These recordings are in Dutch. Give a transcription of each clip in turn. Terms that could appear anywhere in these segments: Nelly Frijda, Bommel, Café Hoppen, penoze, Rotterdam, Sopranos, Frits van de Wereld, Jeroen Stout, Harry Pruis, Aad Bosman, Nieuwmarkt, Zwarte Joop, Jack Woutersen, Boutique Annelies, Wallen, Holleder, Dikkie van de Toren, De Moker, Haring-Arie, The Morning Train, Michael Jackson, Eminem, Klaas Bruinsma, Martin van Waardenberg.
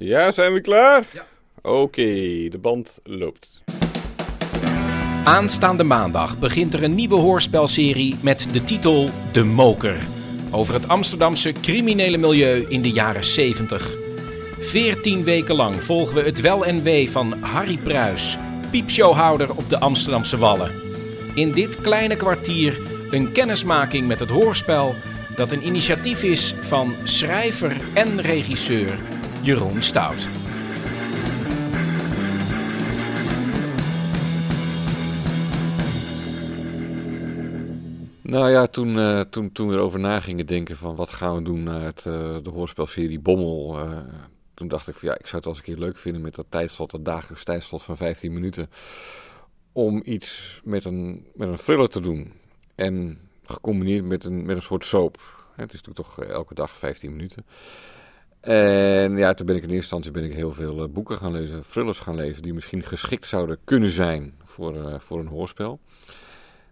Ja, zijn we klaar? Ja. Oké, de band loopt. Aanstaande maandag begint er een nieuwe hoorspelserie met de titel De Moker. Over het Amsterdamse criminele milieu in de jaren 70. 14 weken lang volgen we het wel en wee van Harry Pruis, piepshowhouder op de Amsterdamse Wallen. In dit kleine kwartier een kennismaking met het hoorspel dat een initiatief is van schrijver en regisseur Jeroen Stout. Nou ja, toen we erover na gingen denken van wat gaan we doen naar de hoorspelserie Bommel. Toen dacht ik van ja, ik zou het wel eens een keer leuk vinden met dat tijdslot, dat dagelijks tijdslot van 15 minuten. Om iets met een thriller te doen. En gecombineerd met een soort soap. Het is natuurlijk toch elke dag 15 minuten. En ja, toen ben ik in eerste instantie heel veel boeken gaan lezen, thrillers gaan lezen, die misschien geschikt zouden kunnen zijn voor een hoorspel.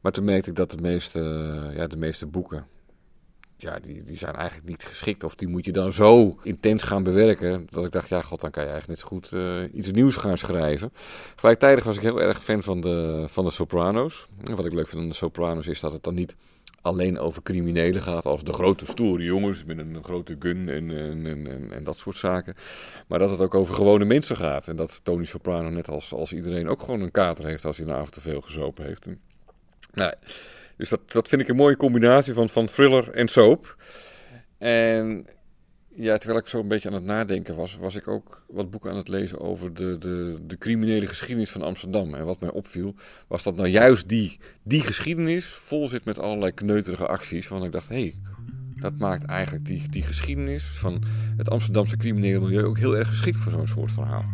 Maar toen merkte ik dat de meeste boeken, ja, die zijn eigenlijk niet geschikt. Of die moet je dan zo intens gaan bewerken, dat ik dacht, ja god, dan kan je eigenlijk net zo goed iets nieuws gaan schrijven. Gelijktijdig was ik heel erg fan van de Sopranos. En wat ik leuk vind aan de Sopranos is dat het dan niet alleen over criminelen gaat, als de grote stoere jongens met een grote gun en dat soort zaken. Maar dat het ook over gewone mensen gaat. En dat Tony Soprano, net als iedereen, ook gewoon een kater heeft als hij een avond te veel gezopen heeft. Nou, dus dat vind ik een mooie combinatie van thriller en soap. En ja, terwijl ik zo een beetje aan het nadenken was ik ook wat boeken aan het lezen over de criminele geschiedenis van Amsterdam. En wat mij opviel, was dat nou juist die geschiedenis vol zit met allerlei kneuterige acties. Want ik dacht, hé, dat maakt eigenlijk die geschiedenis van het Amsterdamse criminele milieu ook heel erg geschikt voor zo'n soort verhaal.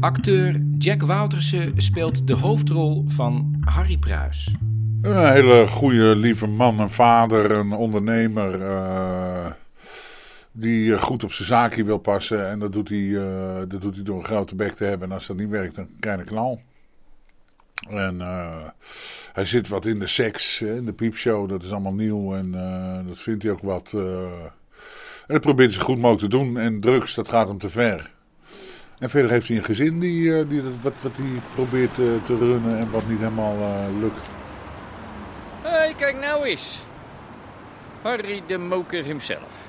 Acteur Jack Woutersen speelt de hoofdrol van Harry Pruis. Een hele goede, lieve man en vader, een ondernemer die goed op zijn zaakje wil passen. En dat doet hij door een grote bek te hebben. En als dat niet werkt, dan krijg je een knal. En hij zit wat in de seks, in de piepshow. Dat is allemaal nieuw en dat vindt hij ook wat. En dat probeert hij zo goed mogelijk te doen. En drugs, dat gaat hem te ver. En verder heeft hij een gezin die hij probeert te runnen en wat niet helemaal lukt. Hey, kijk nou eens. Harry de Moker himself.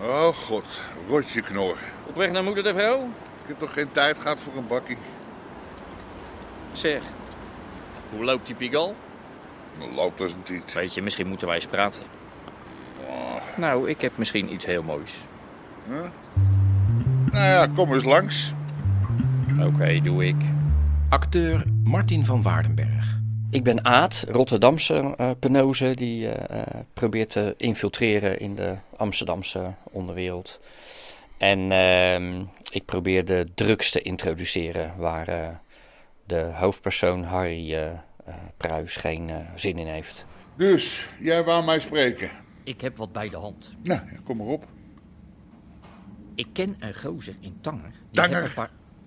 Oh god, rotje knor. Op weg naar moeder de vrouw? Ik heb toch geen tijd gehad voor een bakkie. Zeg, hoe loopt die Pigal? Loopt als een tiet. Weet je, misschien moeten wij eens praten. Oh. Nou, ik heb misschien iets heel moois. Huh? Nou ja, kom eens langs. Oké, doe ik. Acteur Martin van Waardenberg. Ik ben Aad, Rotterdamse penose die probeert te infiltreren in de Amsterdamse onderwereld. En ik probeer de drugs te introduceren waar de hoofdpersoon Harry Pruis geen zin in heeft. Dus, jij wou mij spreken? Ik heb wat bij de hand. Nou, kom maar op. Ik ken een gozer in Tanger. Tanger?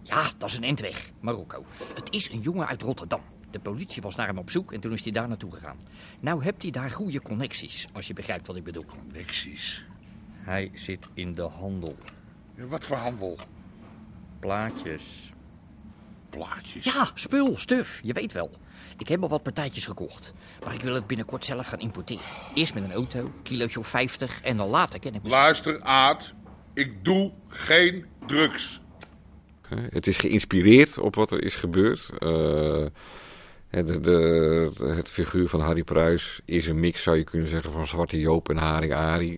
Ja, dat is een eind weg, Marokko. Het is een jongen uit Rotterdam. De politie was naar hem op zoek en toen is hij daar naartoe gegaan. Nou hebt hij daar goede connecties, als je begrijpt wat ik bedoel. Connecties? Hij zit in de handel. Ja, wat voor handel? Plaatjes. Plaatjes? Ja, spul, stuf, je weet wel. Ik heb al wat partijtjes gekocht, maar ik wil het binnenkort zelf gaan importeren. Eerst met een auto, kilootje of 50 en dan later ken ik mezelf. Luister, Aad. Ik doe geen drugs. Het is geïnspireerd op wat er is gebeurd. Het figuur van Harry Pruis is een mix, zou je kunnen zeggen, van Zwarte Joop en Haring-Arie.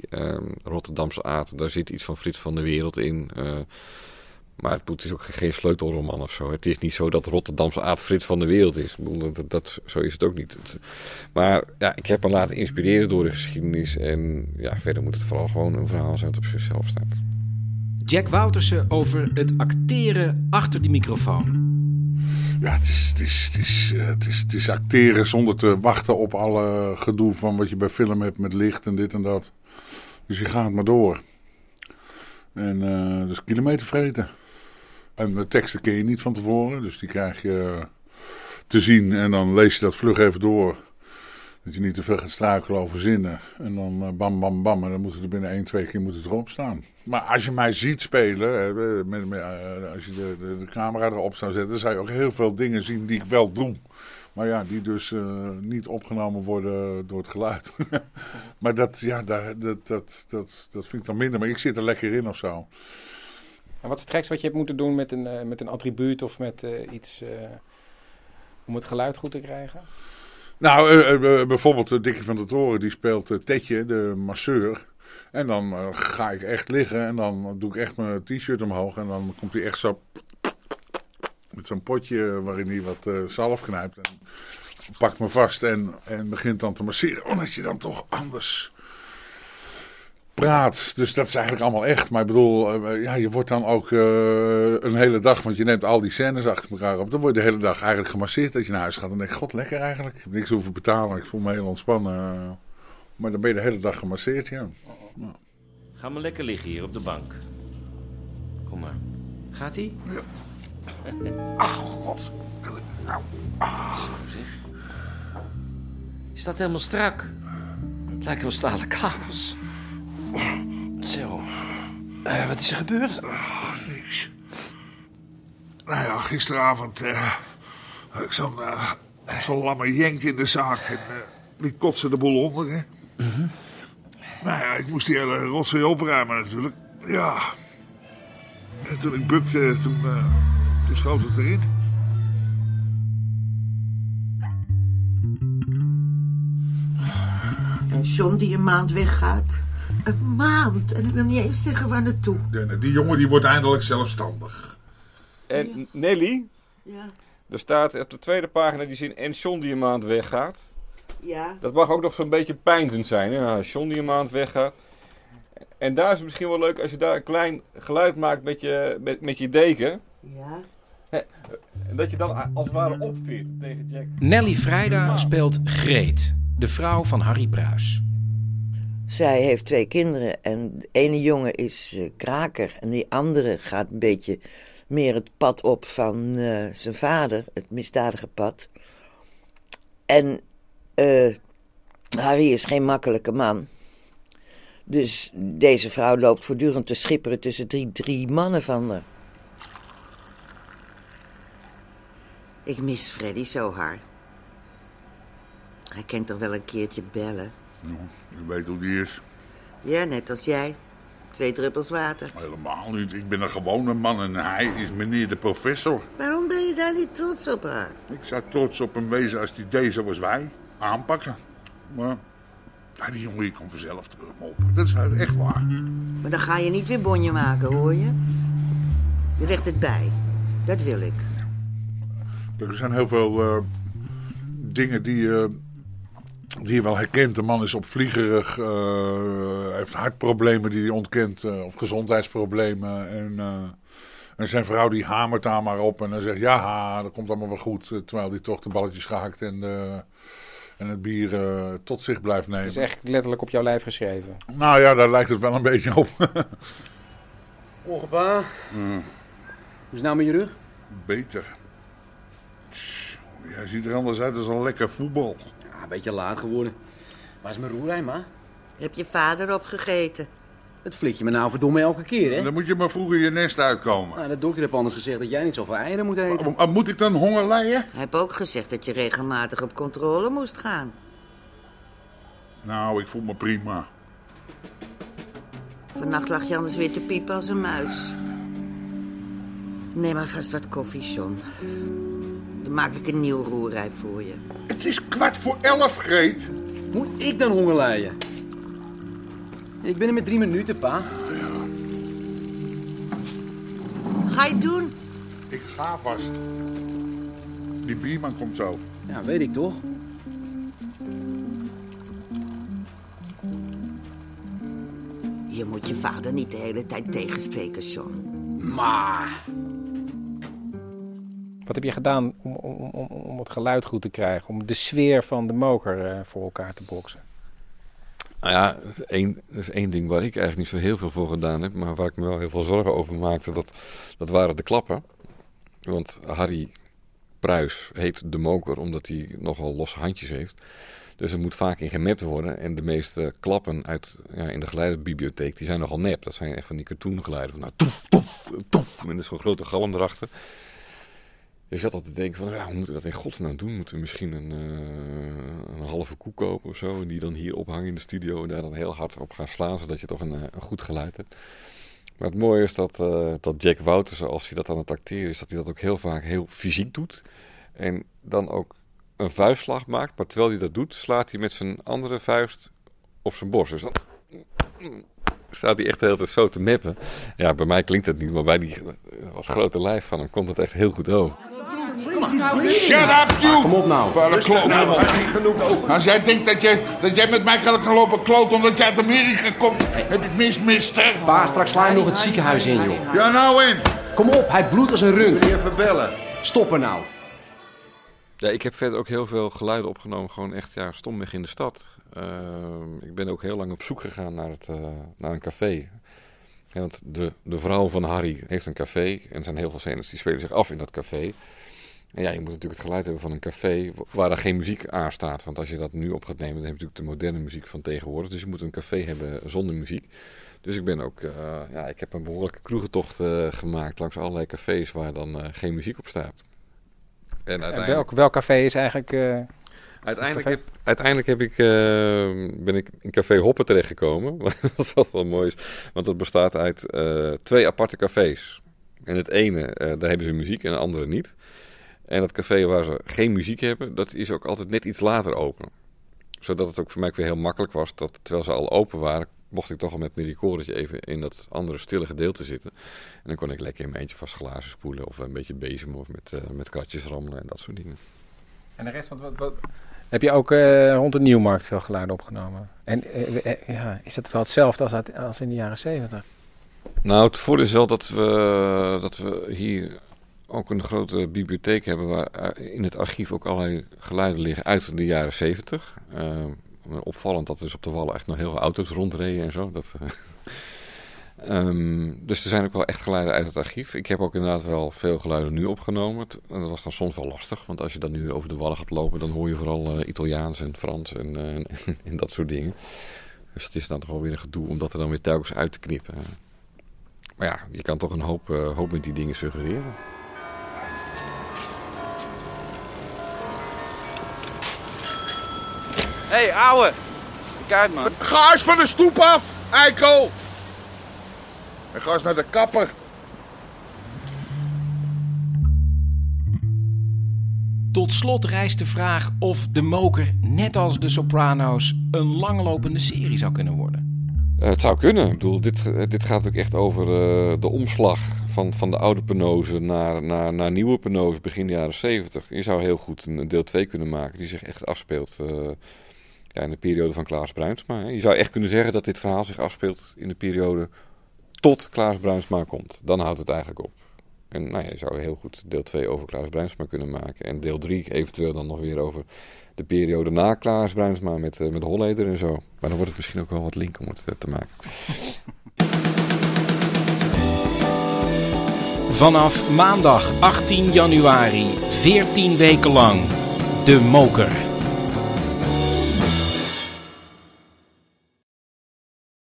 Rotterdamse Aad, daar zit iets van Frits van de Wereld in. Maar het is ook geen sleutelroman of zo. Het is niet zo dat Rotterdamse Aad Frits van de Wereld is. Zo is het ook niet. Maar ja, ik heb me laten inspireren door de geschiedenis. En ja, verder moet het vooral gewoon een verhaal zijn dat op zichzelf staat. Jack Woutersen over het acteren achter die microfoon. Ja, het is acteren zonder te wachten op alle gedoe van wat je bij film hebt met licht en dit en dat. Dus je gaat maar door. En dat is kilometervreten. En de teksten ken je niet van tevoren, dus die krijg je te zien en dan lees je dat vlug even door. Dat je niet te veel gaat struikelen over zinnen. En dan bam, bam, bam. En dan moet het er binnen 1-2 keer moet het erop staan. Maar als je mij ziet spelen, als je de camera erop zou zetten, dan zou je ook heel veel dingen zien die ik wel doe. Maar ja, die dus niet opgenomen worden door het geluid. Maar dat vind ik dan minder. Maar ik zit er lekker in of zo. En wat is het gekste wat je hebt moeten doen met een attribuut of met iets om het geluid goed te krijgen? Nou, bijvoorbeeld Dikkie van de Toren, die speelt Tetje, de masseur. En dan ga ik echt liggen en dan doe ik echt mijn t-shirt omhoog. En dan komt hij echt zo met zo'n potje waarin hij wat zalf knijpt. En pakt me vast en begint dan te masseren, omdat je dan toch anders praat. Dus dat is eigenlijk allemaal echt. Maar ik bedoel, je wordt dan ook een hele dag, want je neemt al die scènes achter elkaar op. Dan word je de hele dag eigenlijk gemasseerd als je naar huis gaat. Dan denk je, god, lekker eigenlijk. Ik heb niks hoeven betalen, ik voel me heel ontspannen. Maar dan ben je de hele dag gemasseerd, ja. Nou. Ga maar lekker liggen hier op de bank. Kom maar. Gaat-ie? Ja. Ach, god. Zo zeg. Is dat helemaal strak? Het lijkt wel stalen kabels. Zo. Wat is er gebeurd? Niks. Nou ja, gisteravond had ik zo'n lamme jenk in de zaak. En die kotste de boel onder, hè. Uh-huh. Nou ja, ik moest die hele rotzooi opruimen natuurlijk. Ja. En toen ik bukte, toen schoot het erin. En John die een maand weggaat. Een maand. En ik wil niet eens zeggen waar naartoe. Die jongen die wordt eindelijk zelfstandig. En ja. Nelly? Ja? Er staat op de tweede pagina die zin... En John die een maand weggaat. Ja. Dat mag ook nog zo'n beetje pijnzend zijn. Hè? Nou, John die een maand weggaat. En daar is het misschien wel leuk als je daar een klein geluid maakt met je deken. Ja. En dat je dan als het ware opveert tegen Jack. Nelly Frijda speelt Greet. De vrouw van Harry Bruis. Zij heeft 2 kinderen en de ene jongen is kraker en die andere gaat een beetje meer het pad op van zijn vader, het misdadige pad. En Harry is geen makkelijke man. Dus deze vrouw loopt voortdurend te schipperen tussen drie mannen van haar. Ik mis Freddy zo hard. Hij kan toch wel een keertje bellen. Ja, je weet hoe die is. Ja, net als jij. 2 druppels water. Helemaal niet. Ik ben een gewone man en hij is meneer de professor. Waarom ben je daar niet trots op, haar? Ik zou trots op hem wezen als hij deze was wij aanpakken. Maar die jongen die komt vanzelf terug op. Dat is echt waar. Maar dan ga je niet weer bonje maken, hoor je? Je legt het bij. Dat wil ik. Ja. Er zijn heel veel dingen die... Die je wel herkent. De man is opvliegerig, heeft hartproblemen die hij ontkent, of gezondheidsproblemen. En zijn vrouw die hamert daar maar op en dan zegt, ja, dat komt allemaal wel goed. Terwijl hij toch de balletjes gehakt en het bier tot zich blijft nemen. Het is echt letterlijk op jouw lijf geschreven. Nou ja, daar lijkt het wel een beetje op. Ongepa, hoe is het nou met je rug? Beter. Hij ziet er anders uit als een lekker voetbal. Een beetje laat geworden. Waar is mijn roerij, ma? Heb je vader opgegeten? Dat flik je me nou verdomme elke keer, hè? Dan moet je maar vroeger je nest uitkomen. Nou, de dokter heeft anders gezegd dat jij niet zoveel eieren moet eten. Maar moet ik dan honger lijden? Hij heeft ook gezegd dat je regelmatig op controle moest gaan. Nou, ik voel me prima. Vannacht lag je anders weer te piepen als een muis. Neem maar vast wat koffie, John. Dan maak ik een nieuw roerij voor je. Het is 11:15, Greet. Moet ik dan honger lijden? Ik ben er met 3 minuten, pa. Ja. Ga je het doen? Ik ga vast. Die bierman komt zo. Ja, weet ik toch. Je moet je vader niet de hele tijd tegenspreken, John. Maar... Wat heb je gedaan om het geluid goed te krijgen? Om de sfeer van de Moker voor elkaar te boksen? Nou ja, dat is één ding waar ik eigenlijk niet zo heel veel voor gedaan heb. Maar waar ik me wel heel veel zorgen over maakte. Dat waren de klappen. Want Harry Pruis heet De Moker omdat hij nogal losse handjes heeft. Dus er moet vaak in gemapt worden. En de meeste klappen uit in de geluidenbibliotheek, die zijn nogal nep. Dat zijn echt van die cartoongeluiden. Van nou, toef, toef, toef. En er is zo'n grote galm erachter. Dus ik zat altijd te denken van, hoe moeten we dat in godsnaam doen? Moeten we misschien een halve koe kopen of zo? En die dan hier ophangen in de studio en daar dan heel hard op gaan slaan. Zodat je toch een goed geluid hebt. Maar het mooie is dat Jack Woutersen, als hij dat aan het acteren is, dat hij dat ook heel vaak heel fysiek doet. En dan ook een vuistslag maakt, maar terwijl hij dat doet, slaat hij met zijn andere vuist op zijn borst. Dus dan staat hij echt de hele tijd zo te meppen. Ja, bij mij klinkt dat niet, maar bij die wat grote lijf van hem komt het echt heel goed over. Shut up, you! Kom op nou. Als jij denkt dat jij met mij kan lopen kloot omdat jij uit Amerika komt, heb ik mis, mister. Pa, straks sla je nog het ziekenhuis in, joh. Ja, nou in. Kom op, hij bloedt als een rund. Even bellen. Stoppen nou. Ja, ik heb verder ook heel veel geluiden opgenomen, gewoon echt stomweg in de stad. Ik ben ook heel lang op zoek gegaan naar een café. Ja, want de vrouw van Harry heeft een café en er zijn heel veel scènes die spelen zich af in dat café. En ja, je moet natuurlijk het geluid hebben van een café waar er geen muziek aan staat. Want als je dat nu op gaat nemen, dan heb je natuurlijk de moderne muziek van tegenwoordig. Dus je moet een café hebben zonder muziek. Dus ik ben ook, ik heb een behoorlijke kroegentocht gemaakt langs allerlei cafés waar dan geen muziek op staat. En welk café is eigenlijk... ben ik in Café Hoppen terechtgekomen. Wat wel mooi is. Want dat bestaat uit twee aparte cafés. En het ene, daar hebben ze muziek en het andere niet. En dat café waar ze geen muziek hebben, dat is ook altijd net iets later open. Zodat het ook voor mij weer heel makkelijk was. Dat terwijl ze al open waren, mocht ik toch al met mijn recordertje even in dat andere stille gedeelte zitten. En dan kon ik lekker in mijn eentje vast glazen spoelen of een beetje bezem of met kratjes rammelen en dat soort dingen. En de rest, wat... Heb je ook rond de Nieuwmarkt veel geluiden opgenomen? En is dat wel hetzelfde als in de jaren 70? Nou, het voordeel is wel dat we hier ook een grote bibliotheek hebben waar in het archief ook allerlei geluiden liggen uit de jaren 70. Opvallend dat er dus op de Wallen echt nog heel veel auto's rondreden en zo. Dus er zijn ook wel echt geluiden uit het archief. Ik heb ook inderdaad wel veel geluiden nu opgenomen. Dat was dan soms wel lastig, want als je dan nu over de Wallen gaat lopen, dan hoor je vooral Italiaans en Frans en dat soort dingen. Dus het is dan toch wel weer een gedoe om dat er dan weer telkens uit te knippen. Maar ja, je kan toch een hoop met die dingen suggereren. Hé, ouwe! Kijk uit, man. Ga eens van de stoep af, Eiko! En ga eens naar de kapper. Tot slot rijst de vraag of De Moker, net als de Sopranos, een langlopende serie zou kunnen worden. Het zou kunnen. Ik bedoel, dit gaat ook echt over de omslag van de oude penose naar nieuwe penose begin de jaren 70. Je zou heel goed een deel 2 kunnen maken die zich echt afspeelt... in de periode van Klaas Bruinsma. Je zou echt kunnen zeggen dat dit verhaal zich afspeelt in de periode tot Klaas Bruinsma komt. Dan houdt het eigenlijk op. En je zou heel goed deel 2 over Klaas Bruinsma kunnen maken. En deel 3 eventueel dan nog weer over de periode na Klaas Bruinsma met Holleder en zo. Maar dan wordt het misschien ook wel wat link om het te maken. Vanaf maandag 18 januari, 14 weken lang, De Moker.